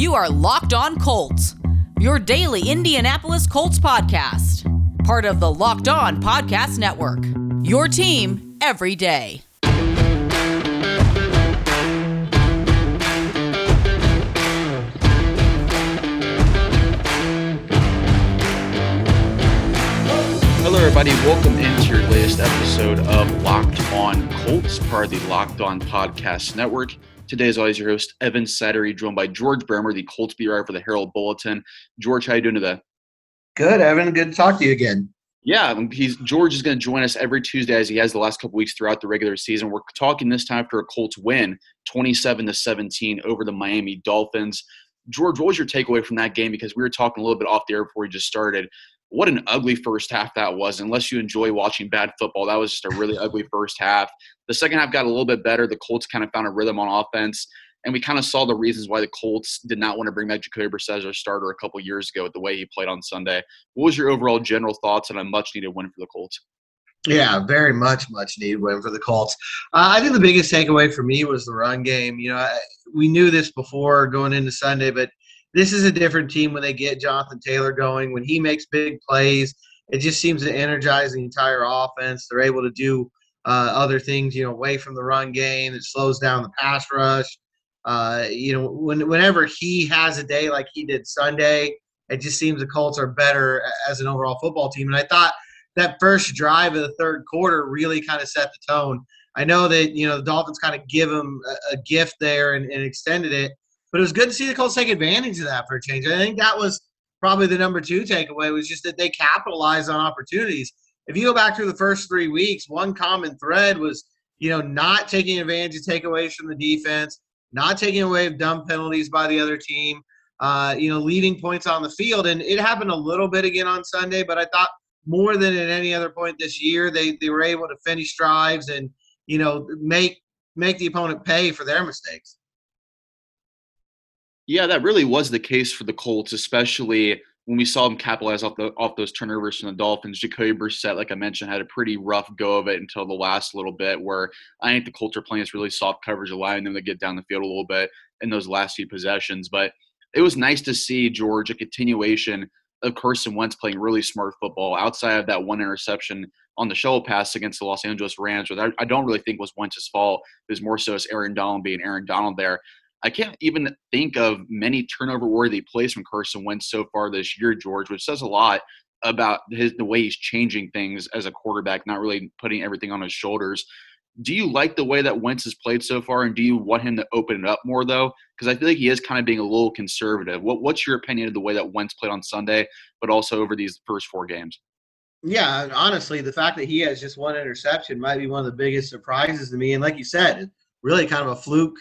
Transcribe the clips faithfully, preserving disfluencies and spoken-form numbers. You are Locked On Colts, your daily Indianapolis Colts podcast. Part of the Locked On Podcast Network, your team every day. Hello everybody, welcome into your latest episode of Locked On Colts, part of the Locked On Podcast Network. Today, as always, your host, Evan Sattery, joined by George Bremer, the Colts beat writer for the Herald Bulletin. George, how are you doing today? Good, Evan. Good to talk to you again. Yeah, he's, George is going to join us every Tuesday as he has the last couple weeks throughout the regular season. We're talking this time after a Colts win, twenty-seven to seventeen over the Miami Dolphins. George, what was your takeaway from that game? Because we were talking a little bit off the air before we just started. What an ugly first half that was. Unless you enjoy watching bad football, that was just a really ugly first half. The second half got a little bit better. The Colts kind of found a rhythm on offense, and we kind of saw the reasons why the Colts did not want to bring back Jacoby Brissett as their starter a couple years ago with the way he played on Sunday. What was your overall general thoughts on a much-needed win for the Colts? Yeah, very much, much-needed win for the Colts. Uh, I think the biggest takeaway for me was the run game. You know, I, we knew this before going into Sunday, but this is a different team when they get Jonathan Taylor going. When he makes big plays, it just seems to energize the entire offense. They're able to do uh, other things, you know, away from the run game. It slows down the pass rush. Uh, you know, when, whenever he has a day like he did Sunday, it just seems the Colts are better as an overall football team. And I thought that first drive of the third quarter really kind of set the tone. I know that, you know, the Dolphins kind of give them a, a gift there and, and extended it. But it was good to see the Colts take advantage of that for a change. I think that was probably the number two takeaway, was just that they capitalized on opportunities. If you go back through the first three weeks, one common thread was, you know, not taking advantage of takeaways from the defense, not taking away of dumb penalties by the other team, uh, you know, leaving points on the field. And it happened a little bit again on Sunday, but I thought more than at any other point this year, they, they were able to finish drives and, you know, make make the opponent pay for their mistakes. Yeah, that really was the case for the Colts, especially when we saw them capitalize off the off those turnovers from the Dolphins. Jacoby Brissett, like I mentioned, had a pretty rough go of it until the last little bit, where I think the Colts are playing this really soft coverage, allowing them to get down the field a little bit in those last few possessions. But it was nice to see, George, a continuation of Carson Wentz playing really smart football outside of that one interception on the shovel pass against the Los Angeles Rams, which I, I don't really think was Wentz's fault. It was more so as Aaron Donald being Aaron Donald there. I can't even think of many turnover-worthy plays from Carson Wentz so far this year, George, which says a lot about his, the way he's changing things as a quarterback, not really putting everything on his shoulders. Do you like the way that Wentz has played so far, and do you want him to open it up more, though? Because I feel like he is kind of being a little conservative. What, what's your opinion of the way that Wentz played on Sunday, but also over these first four games? Yeah, honestly, the fact that he has just one interception might be one of the biggest surprises to me. And like you said, really kind of a fluke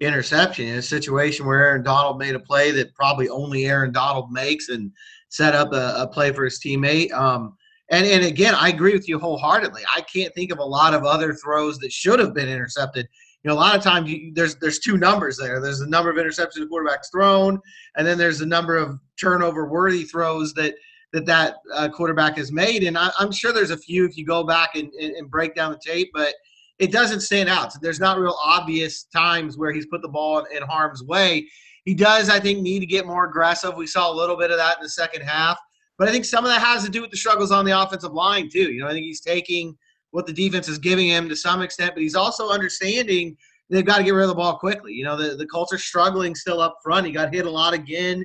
interception in a situation where Aaron Donald made a play that probably only Aaron Donald makes and set up a, a play for his teammate. Um, and, and again, I agree with you wholeheartedly. I can't think of a lot of other throws that should have been intercepted. You know, a lot of times you, there's there's two numbers there. There's the number of interceptions the quarterback's thrown, and then there's the number of turnover-worthy throws that that, that uh, quarterback has made. And I, I'm sure there's a few if you go back and, and, and break down the tape, but it doesn't stand out. So there's not real obvious times where he's put the ball in, in harm's way. He does, I think, need to get more aggressive. We saw a little bit of that in the second half. But I think some of that has to do with the struggles on the offensive line too. You know, I think he's taking what the defense is giving him to some extent, but he's also understanding they've got to get rid of the ball quickly. You know, the, the Colts are struggling still up front. He got hit a lot again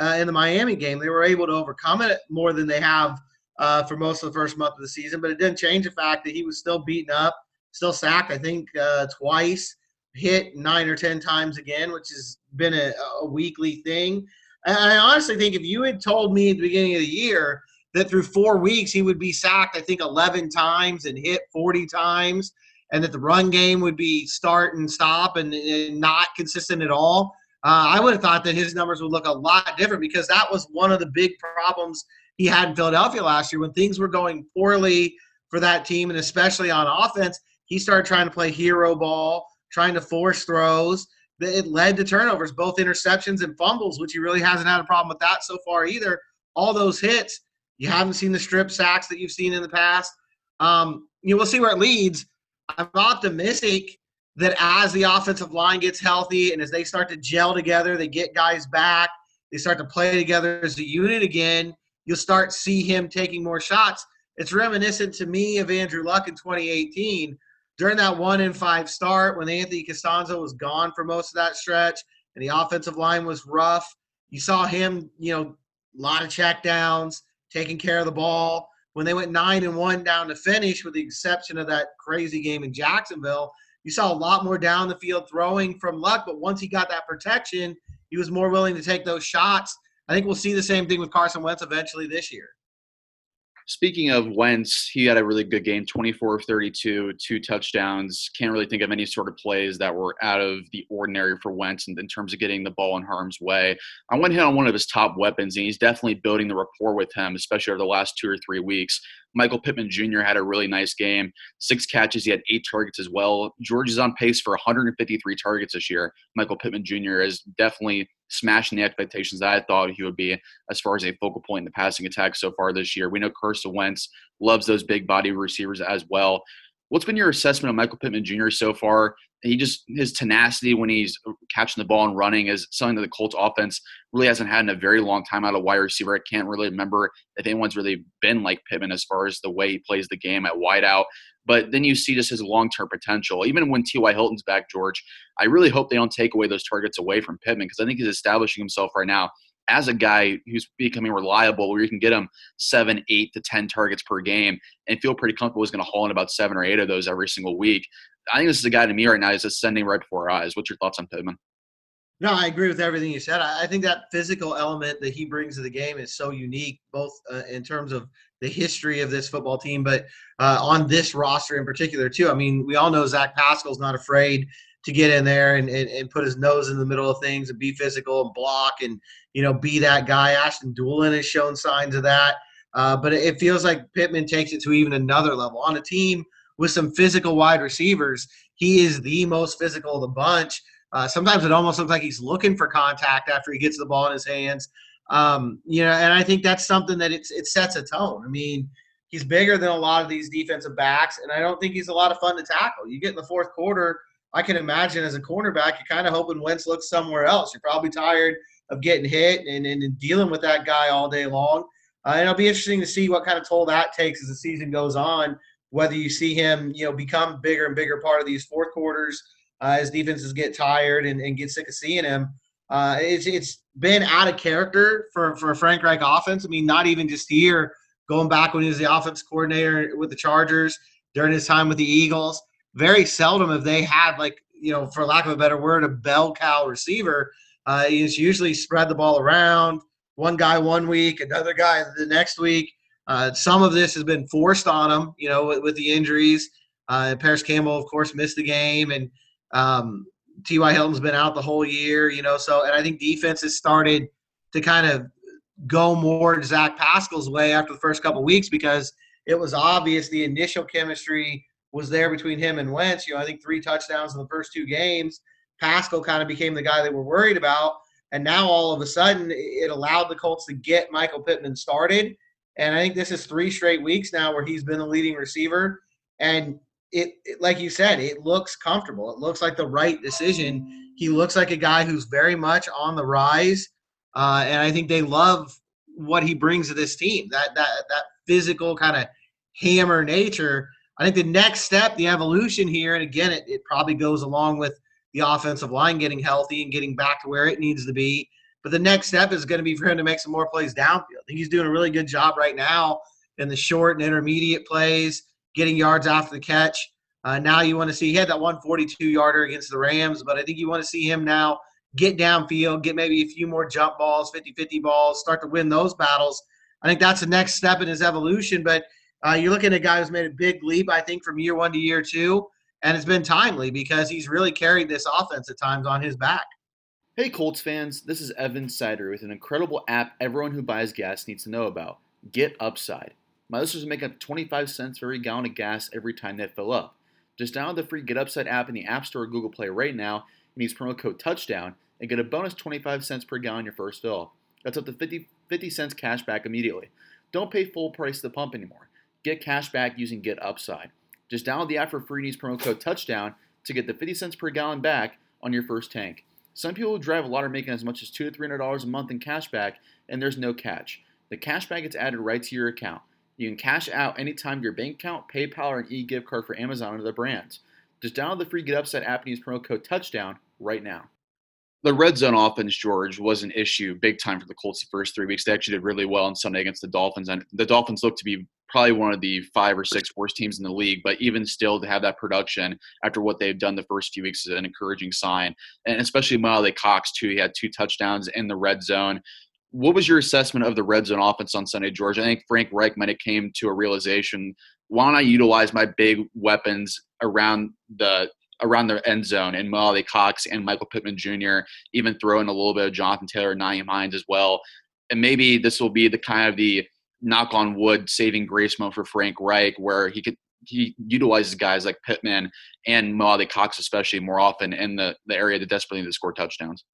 uh, in the Miami game. They were able to overcome it more than they have uh, for most of the first month of the season, but it didn't change the fact that he was still beaten up. Still sacked, I think, uh, twice, hit nine or ten times again, which has been a, a weekly thing. And I honestly think if you had told me at the beginning of the year that through four weeks he would be sacked, I think, eleven times and hit forty times, and that the run game would be start and stop and, and not consistent at all, uh, I would have thought that his numbers would look a lot different, because that was one of the big problems he had in Philadelphia last year when things were going poorly for that team, and especially on offense. He started trying to play hero ball, trying to force throws. It led to turnovers, both interceptions and fumbles, which he really hasn't had a problem with that so far either. All those hits, you haven't seen the strip sacks that you've seen in the past. Um, you know, we'll see where it leads. I'm optimistic that as the offensive line gets healthy and as they start to gel together, they get guys back, they start to play together as a unit again, you'll start to see him taking more shots. It's reminiscent to me of Andrew Luck in twenty eighteen. During that one and five start, when Anthony Costanzo was gone for most of that stretch and the offensive line was rough, you saw him, you know, a lot of check downs, taking care of the ball. When they went nine and one down to finish, with the exception of that crazy game in Jacksonville, you saw a lot more down the field throwing from Luck. But once he got that protection, he was more willing to take those shots. I think we'll see the same thing with Carson Wentz eventually this year. Speaking of Wentz, he had a really good game, twenty-four of thirty-two, two touchdowns. Can't really think of any sort of plays that were out of the ordinary for Wentz in, in terms of getting the ball in harm's way. I went hit on one of his top weapons, and he's definitely building the rapport with him, especially over the last two or three weeks. Michael Pittman Junior had a really nice game, six catches. He had eight targets as well. George is on pace for one hundred fifty-three targets this year. Michael Pittman Junior is definitely smashing the expectations that I thought he would be as far as a focal point in the passing attack so far this year. We know Carson Wentz loves those big body receivers as well. What's been your assessment of Michael Pittman Junior so far? He just his tenacity when he's catching the ball and running is something that the Colts offense really hasn't had in a very long time out of wide receiver. I can't really remember if anyone's really been like Pittman as far as the way he plays the game at wideout. But then you see just his long-term potential. Even when T Y. Hilton's back, George, I really hope they don't take away those targets away from Pittman, because I think he's establishing himself right now as a guy who's becoming reliable, where you can get him seven, eight to ten targets per game and feel pretty comfortable he's going to haul in about seven or eight of those every single week. I think this is a guy to me right now is ascending right before our eyes. What's your thoughts on Pittman? No, I agree with everything you said. I think that physical element that he brings to the game is so unique, both uh, in terms of the history of this football team, but uh, on this roster in particular too. I mean, we all know Zach Pascal's not afraid to get in there and, and, and put his nose in the middle of things and be physical and block and, you know, be that guy. Ashton Doolin has shown signs of that. Uh, but it feels like Pittman takes it to even another level. On a team with some physical wide receivers, he is the most physical of the bunch. Uh, sometimes it almost looks like he's looking for contact after he gets the ball in his hands. Um, you know, and I think that's something that it's, it sets a tone. I mean, he's bigger than a lot of these defensive backs, and I don't think he's a lot of fun to tackle. You get in the fourth quarter, I can imagine as a cornerback, you're kind of hoping Wentz looks somewhere else. You're probably tired of getting hit and, and, and dealing with that guy all day long. Uh, and it'll be interesting to see what kind of toll that takes as the season goes on, whether you see him, you know, become bigger and bigger part of these fourth quarters uh, as defenses get tired and, and get sick of seeing him. Uh, it's it's been out of character for, for a Frank Reich offense. I mean, not even just here, going back when he was the offense coordinator with the Chargers during his time with the Eagles. Very seldom have they had, like, you know, for lack of a better word, a bell cow receiver. Uh, it's usually spread the ball around, one guy one week, another guy the next week. Uh, some of this has been forced on him, you know, with, with the injuries. Uh, Paris Campbell, of course, missed the game, and um, T Y. Hilton's been out the whole year, you know. So, and I think defense has started to kind of go more Zach Pascal's way after the first couple of weeks, because it was obvious the initial chemistry was there between him and Wentz. You know, I think three touchdowns in the first two games. Pascal kind of became the guy they were worried about, and now all of a sudden it allowed the Colts to get Michael Pittman started. And I think this is three straight weeks now where he's been the leading receiver, and it, it like you said, it looks comfortable. It looks like the right decision. He looks like a guy who's very much on the rise, uh, and I think they love what he brings to this team. That that that physical kind of hammer nature. I think the next step, the evolution here, and again, it, it probably goes along with the offensive line getting healthy and getting back to where it needs to be. But the next step is going to be for him to make some more plays downfield. I think he's doing a really good job right now in the short and intermediate plays, getting yards after the catch. Uh, now you want to see – he had that one forty-two yarder against the Rams, but I think you want to see him now get downfield, get maybe a few more jump balls, fifty-fifty balls, start to win those battles. I think that's the next step in his evolution, but – Uh, you're looking at a guy who's made a big leap, I think, from year one to year two, and it's been timely because he's really carried this offense at times on his back. Hey, Colts fans, this is Evan Sattery with an incredible app everyone who buys gas needs to know about, GetUpside. My listeners make up twenty-five cents for every gallon of gas every time they fill up. Just download the free GetUpside app in the App Store or Google Play right now and use promo code TOUCHDOWN and get a bonus twenty-five cents per gallon your first fill. That's up to fifty, fifty cents cash back immediately. Don't pay full price at the pump anymore. Get cash back using GetUpside. Just download the app for free and use promo code TOUCHDOWN to get the fifty cents per gallon back on your first tank. Some people drive a lot are making as much as two hundred to three hundred dollars a month in cash back, and there's no catch. The cash back gets added right to your account. You can cash out anytime to your bank account, PayPal, or an e-gift card for Amazon and other brands. Just download the free GetUpside app and use promo code TOUCHDOWN right now. The red zone offense, George, was an issue big time for the Colts the first three weeks. They actually did really well on Sunday against the Dolphins. And the Dolphins looked to be probably one of the five or six worst teams in the league, but even still to have that production after what they've done the first few weeks is an encouraging sign. And especially Mo Alie-Cox, too. He had two touchdowns in the red zone. What was your assessment of the red zone offense on Sunday, George? I think Frank Reich might have came to a realization, why not utilize my big weapons around the around the end zone, and Mo Alie-Cox and Michael Pittman Junior, even throw in a little bit of Jonathan Taylor and Nyheim Hines as well. And maybe this will be the kind of the knock on wood saving grace moment for Frank Reich, where he could he utilizes guys like Pittman and Mo Alie-Cox especially more often in the, the area that desperately need to score touchdowns.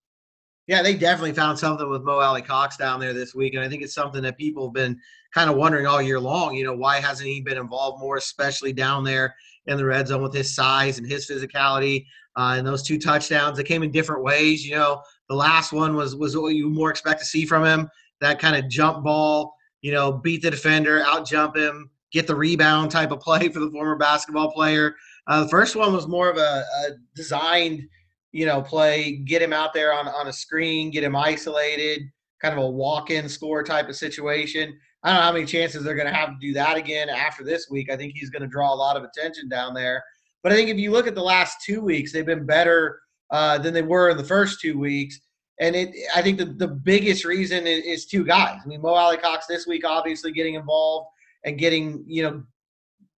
Yeah, they definitely found something with Mo Alie-Cox down there this week, and I think it's something that people have been kind of wondering all year long, you know, why hasn't he been involved more, especially down there in the red zone with his size and his physicality, uh, and those two touchdowns that came in different ways. You know, the last one was was what you more expect to see from him, that kind of jump ball, you know, beat the defender, out-jump him, get the rebound type of play for the former basketball player. Uh, the first one was more of a, a designed – you know, play, get him out there on, on a screen, get him isolated, kind of a walk-in score type of situation. I don't know how many chances they're going to have to do that again after this week. I think he's going to draw a lot of attention down there. But I think if you look at the last two weeks, they've been better uh, than they were in the first two weeks. And it, I think the, the biggest reason is, is two guys. I mean, Mo Alie-Cox this week obviously getting involved and getting, you know,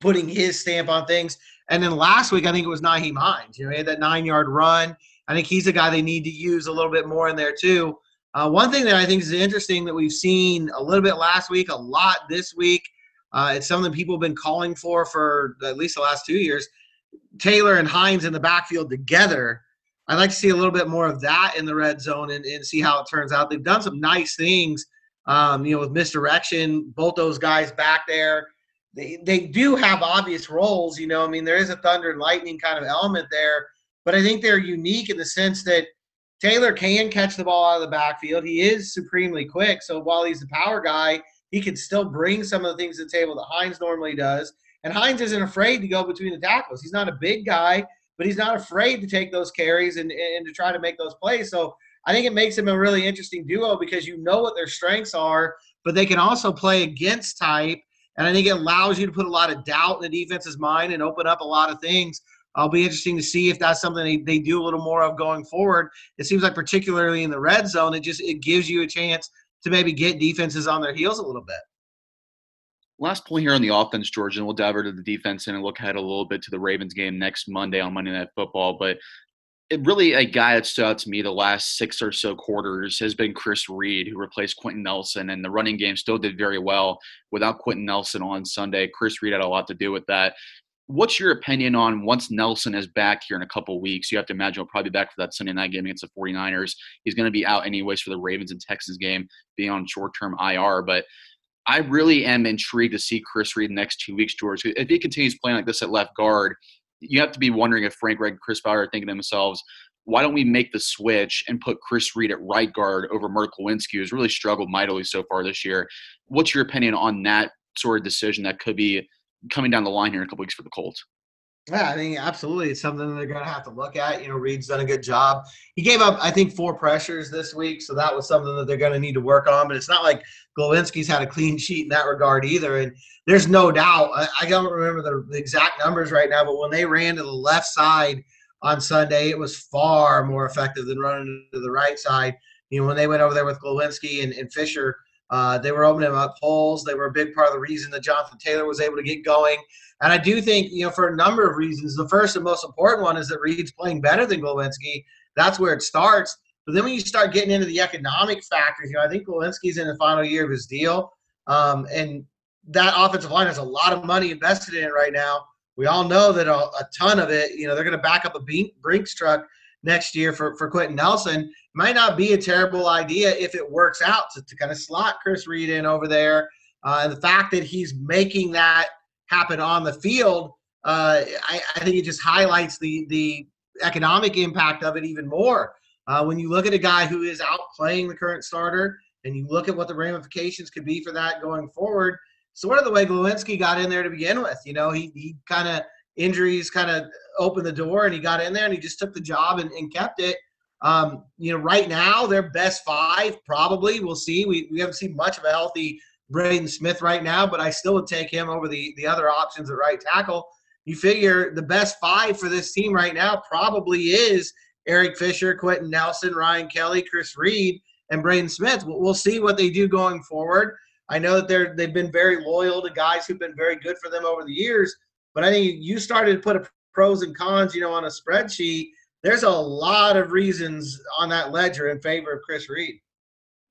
putting his stamp on things. And then last week, I think it was Nyheim Hines. You know, he had that nine-yard run. I think he's a guy they need to use a little bit more in there too. Uh, one thing that I think is interesting that we've seen a little bit last week, a lot this week, uh, it's something people have been calling for for at least the last two years, Taylor and Hines in the backfield together. I'd like to see a little bit more of that in the red zone and, and see how it turns out. They've done some nice things, um, you know, with misdirection, both those guys back there. They they do have obvious roles, you know. I mean, there is a thunder and lightning kind of element there, but I think they're unique in the sense that Taylor can catch the ball out of the backfield. He is supremely quick, so while he's the power guy, he can still bring some of the things to the table that Hines normally does. And Hines isn't afraid to go between the tackles. He's not a big guy, but he's not afraid to take those carries and, and to try to make those plays. So I think it makes him a really interesting duo because you know what their strengths are, but they can also play against type. And I think it allows you to put a lot of doubt in the defense's mind and open up a lot of things. It'll be interesting to see if that's something they, they do a little more of going forward. It seems like particularly in the red zone, it just it gives you a chance to maybe get defenses on their heels a little bit. Last point here on the offense, George, and we'll dive into the defense and look ahead a little bit to the Ravens game next Monday on Monday Night Football. But it really, a guy that stood out to me the last six or so quarters has been Chris Reed, who replaced Quentin Nelson, and the running game still did very well without Quentin Nelson on Sunday. Chris Reed had a lot to do with that. What's your opinion on once Nelson is back here in a couple weeks? You have to imagine he'll probably be back for that Sunday night game against the forty-niners. He's going to be out anyways for the Ravens and Texans game, being on short-term I R, but I really am intrigued to see Chris Reed in the next two weeks, George. If he continues playing like this at left guard, you have to be wondering if Frank Reich and Chris Bauer are thinking to themselves, why don't we make the switch and put Chris Reed at right guard over Merkulinski, who's really struggled mightily so far this year? What's your opinion on that sort of decision that could be coming down the line here in a couple weeks for the Colts? Yeah, I think absolutely. It's something they're going to have to look at. You know, Reed's done a good job. He gave up, I think, four pressures this week, so that was something that they're going to need to work on. But it's not like Glowinski's had a clean sheet in that regard either. And there's no doubt. I, I don't remember the, the exact numbers right now, but when they ran to the left side on Sunday, it was far more effective than running to the right side. You know, when they went over there with Glowinski and, and Fisher, Uh, they were opening up holes. They were a big part of the reason that Jonathan Taylor was able to get going. And I do think, you know, for a number of reasons, the first and most important one is that Reed's playing better than Glowinski. That's where it starts. But then when you start getting into the economic factors, you know, I think Glowinski's in the final year of his deal. Um, and that offensive line has a lot of money invested in it right now. We all know that a, a ton of it, you know, they're going to back up a Brinks truck next year for, for Quentin Nelson. Might not be a terrible idea if it works out to, to kind of slot Chris Reed in over there. Uh, and the fact that he's making that happen on the field uh, I, I think it just highlights the the economic impact of it even more. Uh, when you look at a guy who is outplaying the current starter and you look at what the ramifications could be for that going forward, sort of the way Glowinski got in there to begin with. You know, he he kind of injuries kind of opened the door and he got in there and he just took the job and, and kept it. Um, you know, right now, their best five probably, we'll see. We we haven't seen much of a healthy Braden Smith right now, but I still would take him over the, the other options at right tackle. You figure the best five for this team right now probably is Eric Fisher, Quentin Nelson, Ryan Kelly, Chris Reed, and Braden Smith. We'll, we'll see what they do going forward. I know that they're, they've been very loyal to guys who've been very good for them over the years, but I think you started to put a pros and cons, you know, on a spreadsheet. There's a lot of reasons on that ledger in favor of Chris Reed.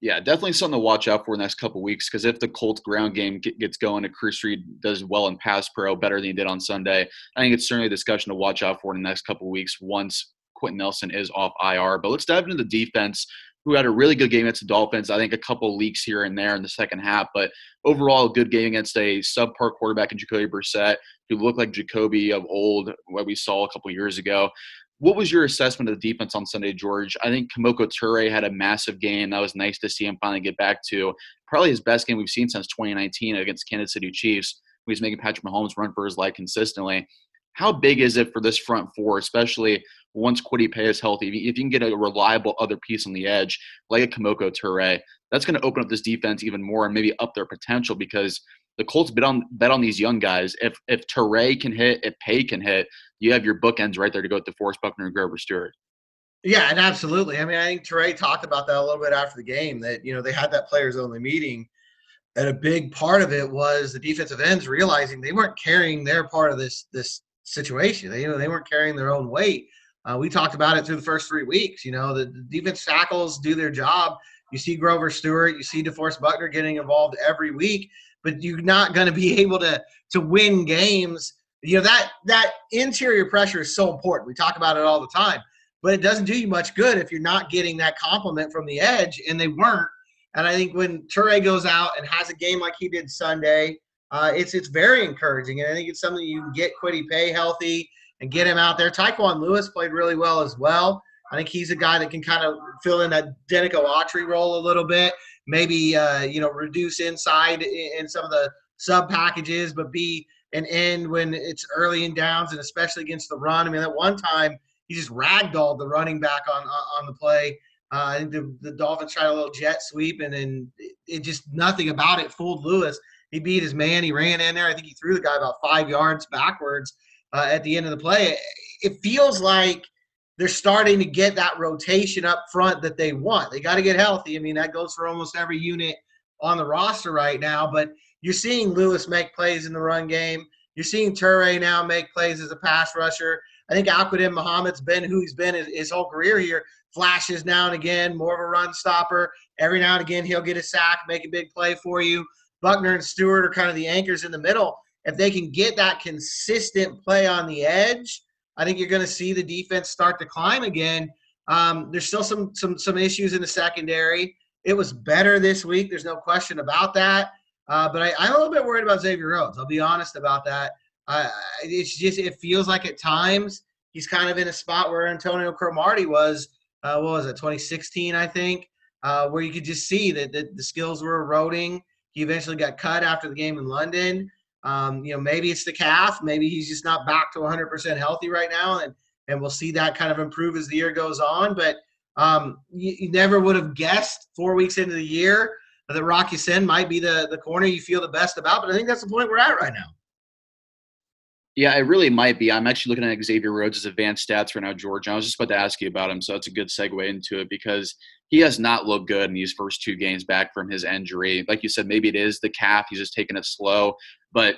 Yeah, definitely something to watch out for in the next couple of weeks, because if the Colts ground game gets going and Chris Reed does well in pass pro, better than he did on Sunday, I think it's certainly a discussion to watch out for in the next couple of weeks once Quentin Nelson is off I R. But let's dive into the defense, who had a really good game against the Dolphins. I think a couple of leaks here and there in the second half, but overall a good game against a subpar quarterback in Jacoby Brissett, who looked like Jacoby of old, what we saw a couple of years ago. What was your assessment of the defense on Sunday, George? I think Kemoko Turay had a massive game. That was nice to see him finally get back to probably his best game we've seen since twenty nineteen against Kansas City Chiefs. He was making Patrick Mahomes run for his life consistently. How big is it for this front four, especially once Kwity Paye is healthy? If you can get a reliable other piece on the edge, like a Kemoko Turay, that's going to open up this defense even more and maybe up their potential, because the Colts bet on bet on these young guys. If if Turay can hit, if Paye can hit, you have your bookends right there to go with DeForest Buckner and Grover Stewart. Yeah, and absolutely. I mean, I think Turay talked about that a little bit after the game, that, you know, they had that players-only meeting, and a big part of it was the defensive ends realizing they weren't carrying their part of this this situation. They, you know, they weren't carrying their own weight. Uh, we talked about it through the first three weeks. You know, the, the defense tackles do their job. You see Grover Stewart, you see DeForest Buckner getting involved every week, but you're not going to be able to to win games. You know, that that interior pressure is so important. We talk about it all the time, but it doesn't do you much good if you're not getting that compliment from the edge, and they weren't. And I think when Turay goes out and has a game like he did Sunday, uh, it's it's very encouraging, and I think it's something you can get Kwity Paye healthy and get him out there. Tyquan Lewis played really well as well. I think he's a guy that can kind of fill in that Denico Autry role a little bit, maybe, uh, you know, reduce inside in some of the sub packages, but be an end when it's early and downs, and especially against the run. I mean, at one time, he just ragdolled the running back on on the play. Uh, I think the, the Dolphins tried a little jet sweep, and then it, it just nothing about it fooled Lewis. He beat his man. He ran in there. I think he threw the guy about five yards backwards uh, at the end of the play. It feels like they're starting to get that rotation up front that they want. They got to get healthy. I mean, that goes for almost every unit on the roster right now. But you're seeing Lewis make plays in the run game. You're seeing Turay now make plays as a pass rusher. I think Al-Qadim Muhammad's been who he's been his, his whole career here. Flashes now and again, more of a run stopper. Every now and again, he'll get a sack, make a big play for you. Buckner and Stewart are kind of the anchors in the middle. If they can get that consistent play on the edge, I think you're going to see the defense start to climb again. Um, there's still some some some issues in the secondary. It was better this week. There's no question about that. Uh, but I, I'm a little bit worried about Xavier Rhodes. I'll be honest about that. Uh, it's just it feels like at times he's kind of in a spot where Antonio Cromartie was, uh, what was it, twenty sixteen, I think, uh, where you could just see that, that the skills were eroding. He eventually got cut after the game in London. Um, you know, maybe it's the calf. Maybe he's just not back to one hundred percent healthy right now, and, and we'll see that kind of improve as the year goes on. But um, you, you never would have guessed four weeks into the year that Rocky Sin might be the, the corner you feel the best about, but I think that's the point we're at right now. Yeah, it really might be. I'm actually looking at Xavier Rhodes' advanced stats right now, George. I was just about to ask you about him, so that's a good segue into it, because he has not looked good in these first two games back from his injury. Like you said, maybe it is the calf. He's just taking it slow. But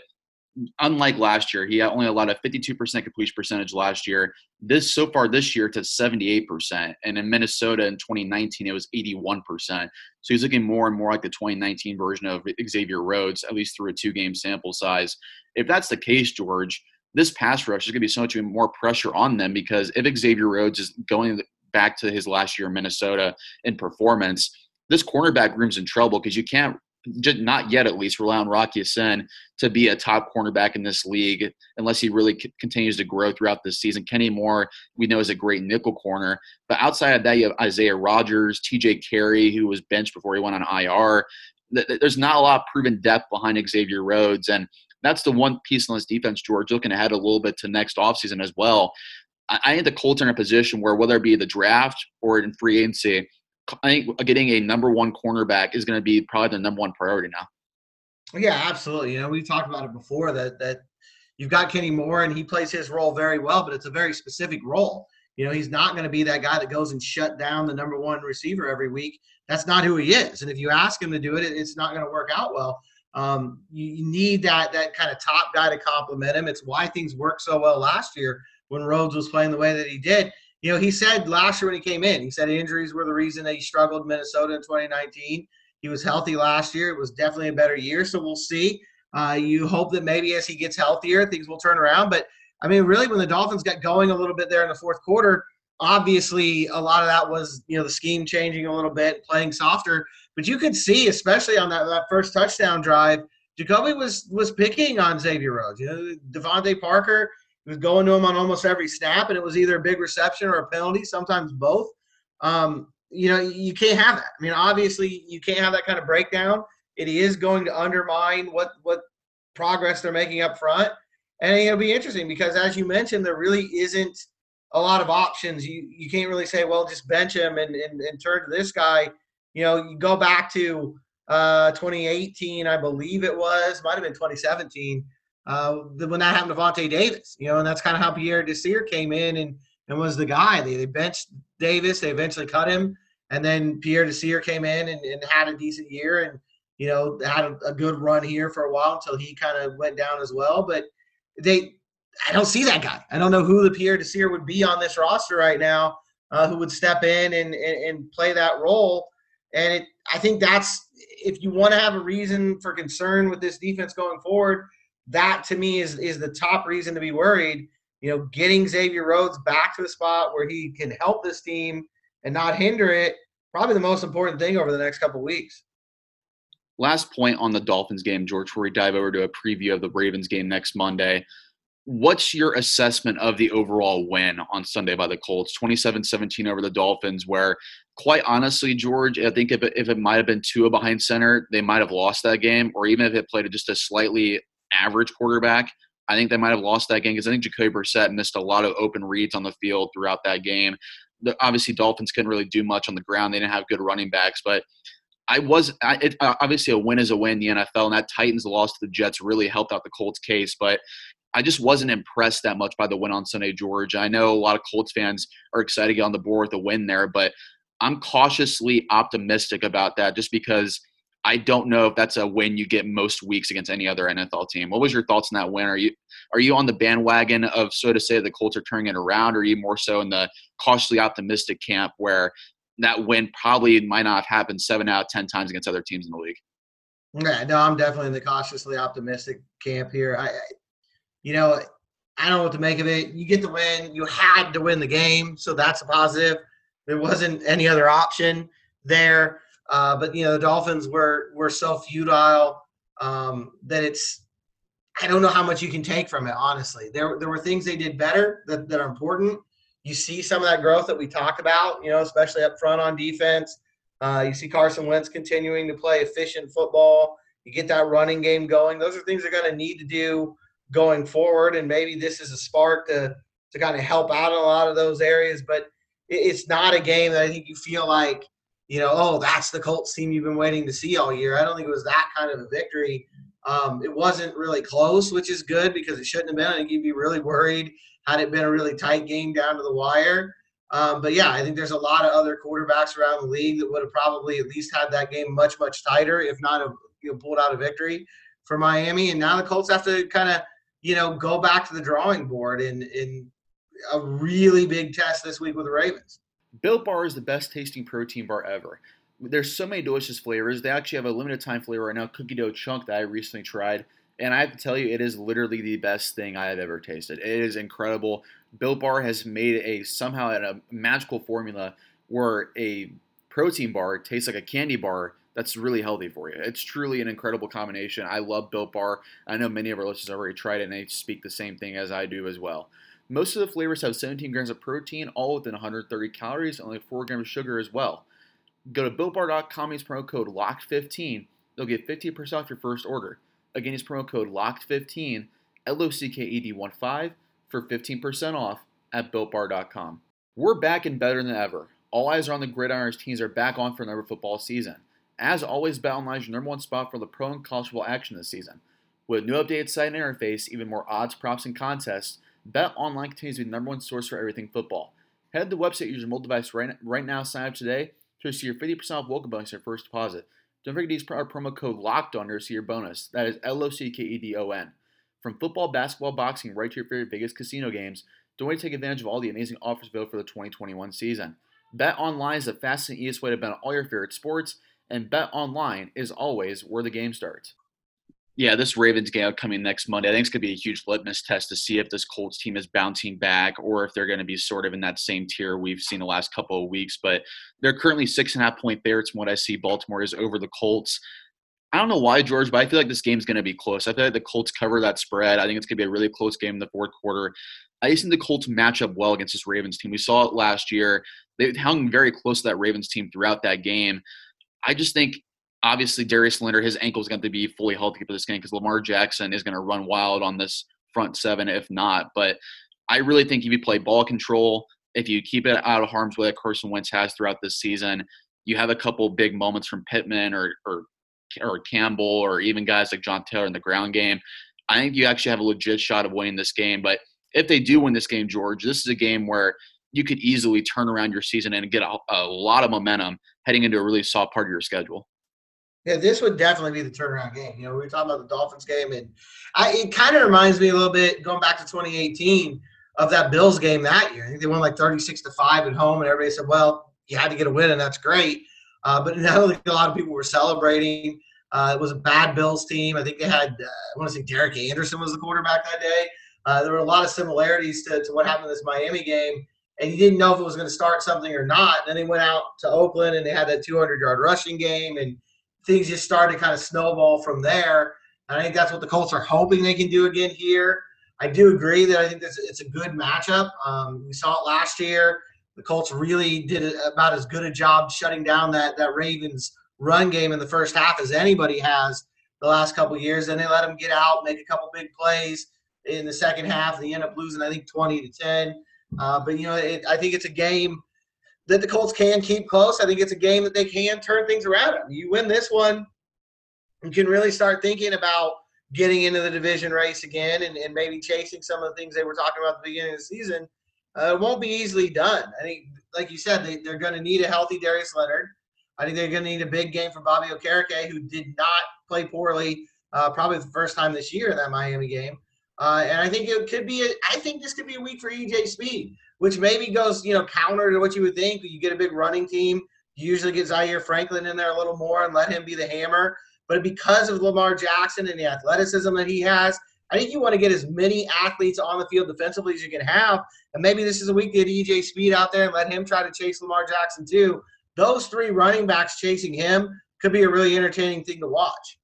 unlike last year, he had only allowed a fifty-two percent completion percentage last year. This so far this year to seventy-eight percent. And in Minnesota in twenty nineteen, it was eighty-one percent. So he's looking more and more like the twenty nineteen version of Xavier Rhodes, at least through a two-game sample size. If that's the case, George, this pass rush is going to be so much more pressure on them, because if Xavier Rhodes is going back to his last year in Minnesota in performance, this cornerback room's in trouble, because you can't just not yet at least, rely on Rocky Sin to be a top cornerback in this league unless he really c- continues to grow throughout this season. Kenny Moore, we know, is a great nickel corner. But outside of that, you have Isaiah Rodgers, T J Carey, who was benched before he went on I R. There's not a lot of proven depth behind Xavier Rhodes. And that's the one piece on this defense, George, looking ahead a little bit to next offseason as well. I think the Colts are in a position where, whether it be the draft or in free agency, I think getting a number one cornerback is going to be probably the number one priority now. Yeah, absolutely. You know, we talked about it before that that you've got Kenny Moore, and he plays his role very well, but it's a very specific role. You know, he's not going to be that guy that goes and shut down the number one receiver every week. That's not who he is. And if you ask him to do it, it's not going to work out well. Um, you need that that kind of top guy to complement him. It's why things worked so well last year when Rhodes was playing the way that he did. You know, he said last year when he came in, he said injuries were the reason that he struggled in Minnesota in twenty nineteen. He was healthy last year. It was definitely a better year, so we'll see. Uh, you hope that maybe as he gets healthier, things will turn around. But, I mean, really, when the Dolphins got going a little bit there in the fourth quarter, obviously a lot of that was, you know, the scheme changing a little bit, playing softer. But you could see, especially on that, that first touchdown drive, Jacoby was was picking on Xavier Rhodes. You know, Devontae Parker – was going to him on almost every snap, and it was either a big reception or a penalty, sometimes both. Um, you know, you can't have that. I mean, obviously, you can't have that kind of breakdown. It is going to undermine what what progress they're making up front. And it'll be interesting because, as you mentioned, there really isn't a lot of options. You you can't really say, well, just bench him and, and, and turn to this guy. You know, you go back to uh, twenty eighteen, I believe it was, might have been twenty seventeen, Uh, when that happened to Vontae Davis, you know, and that's kind of how Pierre Desir came in and, and was the guy. They, they benched Davis. They eventually cut him. And then Pierre Desir came in and, and had a decent year and, you know, had a, a good run here for a while until he kind of went down as well. But they – I don't see that guy. I don't know who the Pierre Desir would be on this roster right now uh, who would step in and, and, and play that role. And it, I think that's – if you want to have a reason for concern with this defense going forward – that, to me, is is the top reason to be worried. You know, getting Xavier Rhodes back to the spot where he can help this team and not hinder it, probably the most important thing over the next couple of weeks. Last point on the Dolphins game, George, before we dive over to a preview of the Ravens game next Monday. What's your assessment of the overall win on Sunday by the Colts, twenty-seven seventeen over the Dolphins, where, quite honestly, George, I think if it, if it might have been Tua behind center, they might have lost that game, or even if it played just a slightly – average quarterback, I think they might have lost that game because I think Jacoby Brissett missed a lot of open reads on the field throughout that game. The, obviously, Dolphins couldn't really do much on the ground. They didn't have good running backs, but I was I, it, obviously a win is a win in the N F L, and that Titans loss to the Jets really helped out the Colts' case, but I just wasn't impressed that much by the win on Sunday, George. I know a lot of Colts fans are excited to get on the board with a win there, but I'm cautiously optimistic about that just because – I don't know if that's a win you get most weeks against any other N F L team. What was your thoughts on that win? Are you are you on the bandwagon of, so to say, the Colts are turning it around, or are you more so in the cautiously optimistic camp where that win probably might not have happened seven out of ten times against other teams in the league? Yeah, no, I'm definitely in the cautiously optimistic camp here. I, I you know, I don't know what to make of it. You get the win. You had to win the game, so that's a positive. There wasn't any other option there. Uh, but, you know, the Dolphins were were so futile um, that it's – I don't know how much you can take from it, honestly. There there were things they did better that, that are important. You see some of that growth that we talked about, you know, especially up front on defense. Uh, you see Carson Wentz continuing to play efficient football. You get that running game going. Those are things they're going to need to do going forward, and maybe this is a spark to, to kind of help out in a lot of those areas. But it, it's not a game that I think you feel like, you know, oh, that's the Colts team you've been waiting to see all year. I don't think it was that kind of a victory. Um, it wasn't really close, which is good because it shouldn't have been. I think you'd be really worried had it been a really tight game down to the wire. Um, but, yeah, I think there's a lot of other quarterbacks around the league that would have probably at least had that game much, much tighter, if not a, you know, pulled out a victory for Miami. And now the Colts have to kind of, you know, go back to the drawing board in, in a really big test this week with the Ravens. Built Bar is the best tasting protein bar ever. There's so many delicious flavors. They actually have a limited time flavor right now, cookie dough chunk, that I recently tried. And I have to tell you, it is literally the best thing I have ever tasted. It is incredible. Built Bar has made a somehow a magical formula where a protein bar tastes like a candy bar that's really healthy for you. It's truly an incredible combination. I love Built Bar. I know many of our listeners have already tried it, and they speak the same thing as I do as well. Most of the flavors have seventeen grams of protein, all within one hundred thirty calories, and only four grams of sugar as well. Go to built bar dot com, use promo code locked fifteen. They'll get fifteen percent off your first order. Again, use promo code locked fifteen, L O C K E D one five, for fifteen percent off at built bar dot com. We're back and better than ever. All eyes are on the Gridiron's teams are back on for another football season. As always, BetOnline is your number one spot for the pro and college football action this season. With a new updated site and interface, even more odds, props, and contests, BetOnline continues to be the number one source for everything football. Head to the website using mobile device right, right now, sign up today to receive your fifty percent off welcome bonus on your first deposit. Don't forget to use our promo code LOCKEDON to receive your bonus. That is L O C K E D O N. From football, basketball, boxing, right to your favorite Vegas casino games, don't wait to take advantage of all the amazing offers available for the twenty twenty-one season. BetOnline is the fastest and easiest way to bet on all your favorite sports, and BetOnline is always where the game starts. Yeah, this Ravens game coming next Monday, I think it's going to be a huge litmus test to see if this Colts team is bouncing back or if they're going to be sort of in that same tier we've seen the last couple of weeks. But they're currently six and a half point favorites from what I see. Baltimore is over the Colts. I don't know why, George, but I feel like this game's going to be close. I feel like the Colts cover that spread. I think it's going to be a really close game in the fourth quarter. I just think the Colts match up well against this Ravens team. We saw it last year. They hung very close to that Ravens team throughout that game. I just think – obviously, Darius Leonard, his ankle is going to be fully healthy for this game because Lamar Jackson is going to run wild on this front seven, if not. But I really think if you play ball control, if you keep it out of harm's way, like Carson Wentz has throughout this season, you have a couple big moments from Pittman or, or or Campbell or even guys like Jonathan Taylor in the ground game. I think you actually have a legit shot of winning this game. But if they do win this game, George, this is a game where you could easily turn around your season and get a, a lot of momentum heading into a really soft part of your schedule. Yeah, this would definitely be the turnaround game. You know, we were talking about the Dolphins game, and I, it kind of reminds me a little bit, going back to twenty eighteen, of that Bills game that year. I think they won like thirty-six to five at home, and everybody said, well, you had to get a win, and that's great. Uh, but now a lot of people were celebrating. Uh, it was a bad Bills team. I think they had, uh, I want to say Derek Anderson was the quarterback that day. Uh, there were a lot of similarities to, to what happened in this Miami game, and you didn't know if it was going to start something or not. Then they went out to Oakland, and they had that two hundred yard rushing game, and things just started to kind of snowball from there. And I think that's what the Colts are hoping they can do again here. I do agree that I think this, it's a good matchup. Um, we saw it last year. The Colts really did about as good a job shutting down that, that Ravens run game in the first half as anybody has the last couple of years. And they let them get out, make a couple big plays in the second half. And they end up losing, I think, twenty to ten. Uh, but, you know, it, I think it's a game that the Colts can keep close. I think it's a game that they can turn things around. I mean, you win this one, you can really start thinking about getting into the division race again and, and maybe chasing some of the things they were talking about at the beginning of the season. Uh, it won't be easily done. I think, like you said, they, they're going to need a healthy Darius Leonard. I think they're going to need a big game from Bobby Okereke, who did not play poorly uh, probably the first time this year in that Miami game. Uh, and I think it could be a, I think this could be a week for E J Speed, which maybe goes, you know, counter to what you would think. You get a big running team. You usually get Zaire Franklin in there a little more and let him be the hammer. But because of Lamar Jackson and the athleticism that he has, I think you want to get as many athletes on the field defensively as you can have. And maybe this is a week to get E J Speed out there and let him try to chase Lamar Jackson too. Those three running backs chasing him could be a really entertaining thing to watch.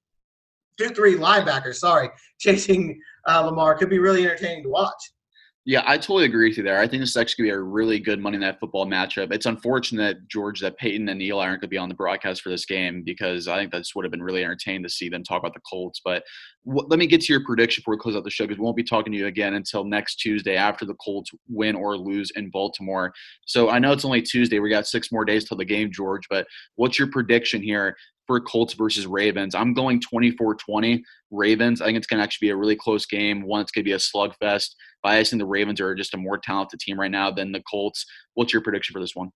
Two, three linebackers, sorry, chasing uh, Lamar could be really entertaining to watch. Yeah, I totally agree with you there. I think this is actually going to be a really good Monday Night Football matchup. It's unfortunate, George, that Peyton and Eli aren't going to be on the broadcast for this game because I think that's would have been really entertaining to see them talk about the Colts. But w- let me get to your prediction before we close out the show because we won't be talking to you again until next Tuesday after the Colts win or lose in Baltimore. So I know it's only Tuesday. We got six more days till the game, George. But what's your prediction here for Colts versus Ravens? I'm going twenty-four twenty Ravens. I think it's going to actually be a really close game. One, it's going to be a slugfest. But I think the Ravens are just a more talented team right now than the Colts. What's your prediction for this one?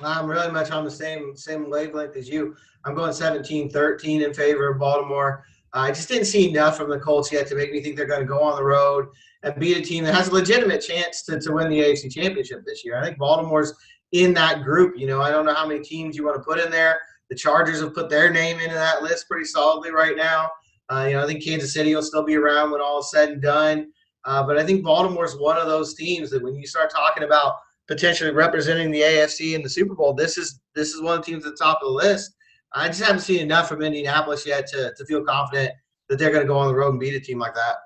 I'm really much on the same same wavelength as you. I'm going seventeen thirteen in favor of Baltimore. I just didn't see enough from the Colts yet to make me think they're going to go on the road and beat a team that has a legitimate chance to, to win the A F C Championship this year. I think Baltimore's in that group. You know, I don't know how many teams you want to put in there. The Chargers have put their name into that list pretty solidly right now. Uh, you know, I think Kansas City will still be around when all is said and done. Uh, but I think Baltimore's one of those teams that when you start talking about potentially representing the A F C in the Super Bowl, this is this is one of the teams at the top of the list. I just haven't seen enough from Indianapolis yet to, to feel confident that they're going to go on the road and beat a team like that.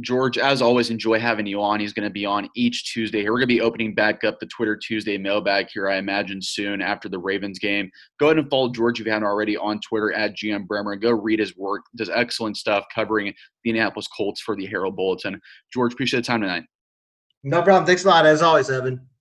George, as always, enjoy having you on. He's going to be on each Tuesday here. We're going to be opening back up the Twitter Tuesday mailbag here, I imagine, soon after the Ravens game. Go ahead and follow George if you haven't already on Twitter at G M Bremer. Go read his work. Does excellent stuff covering the Indianapolis Colts for the Herald Bulletin. George, appreciate the time tonight. No problem. Thanks a lot, as always, Evan.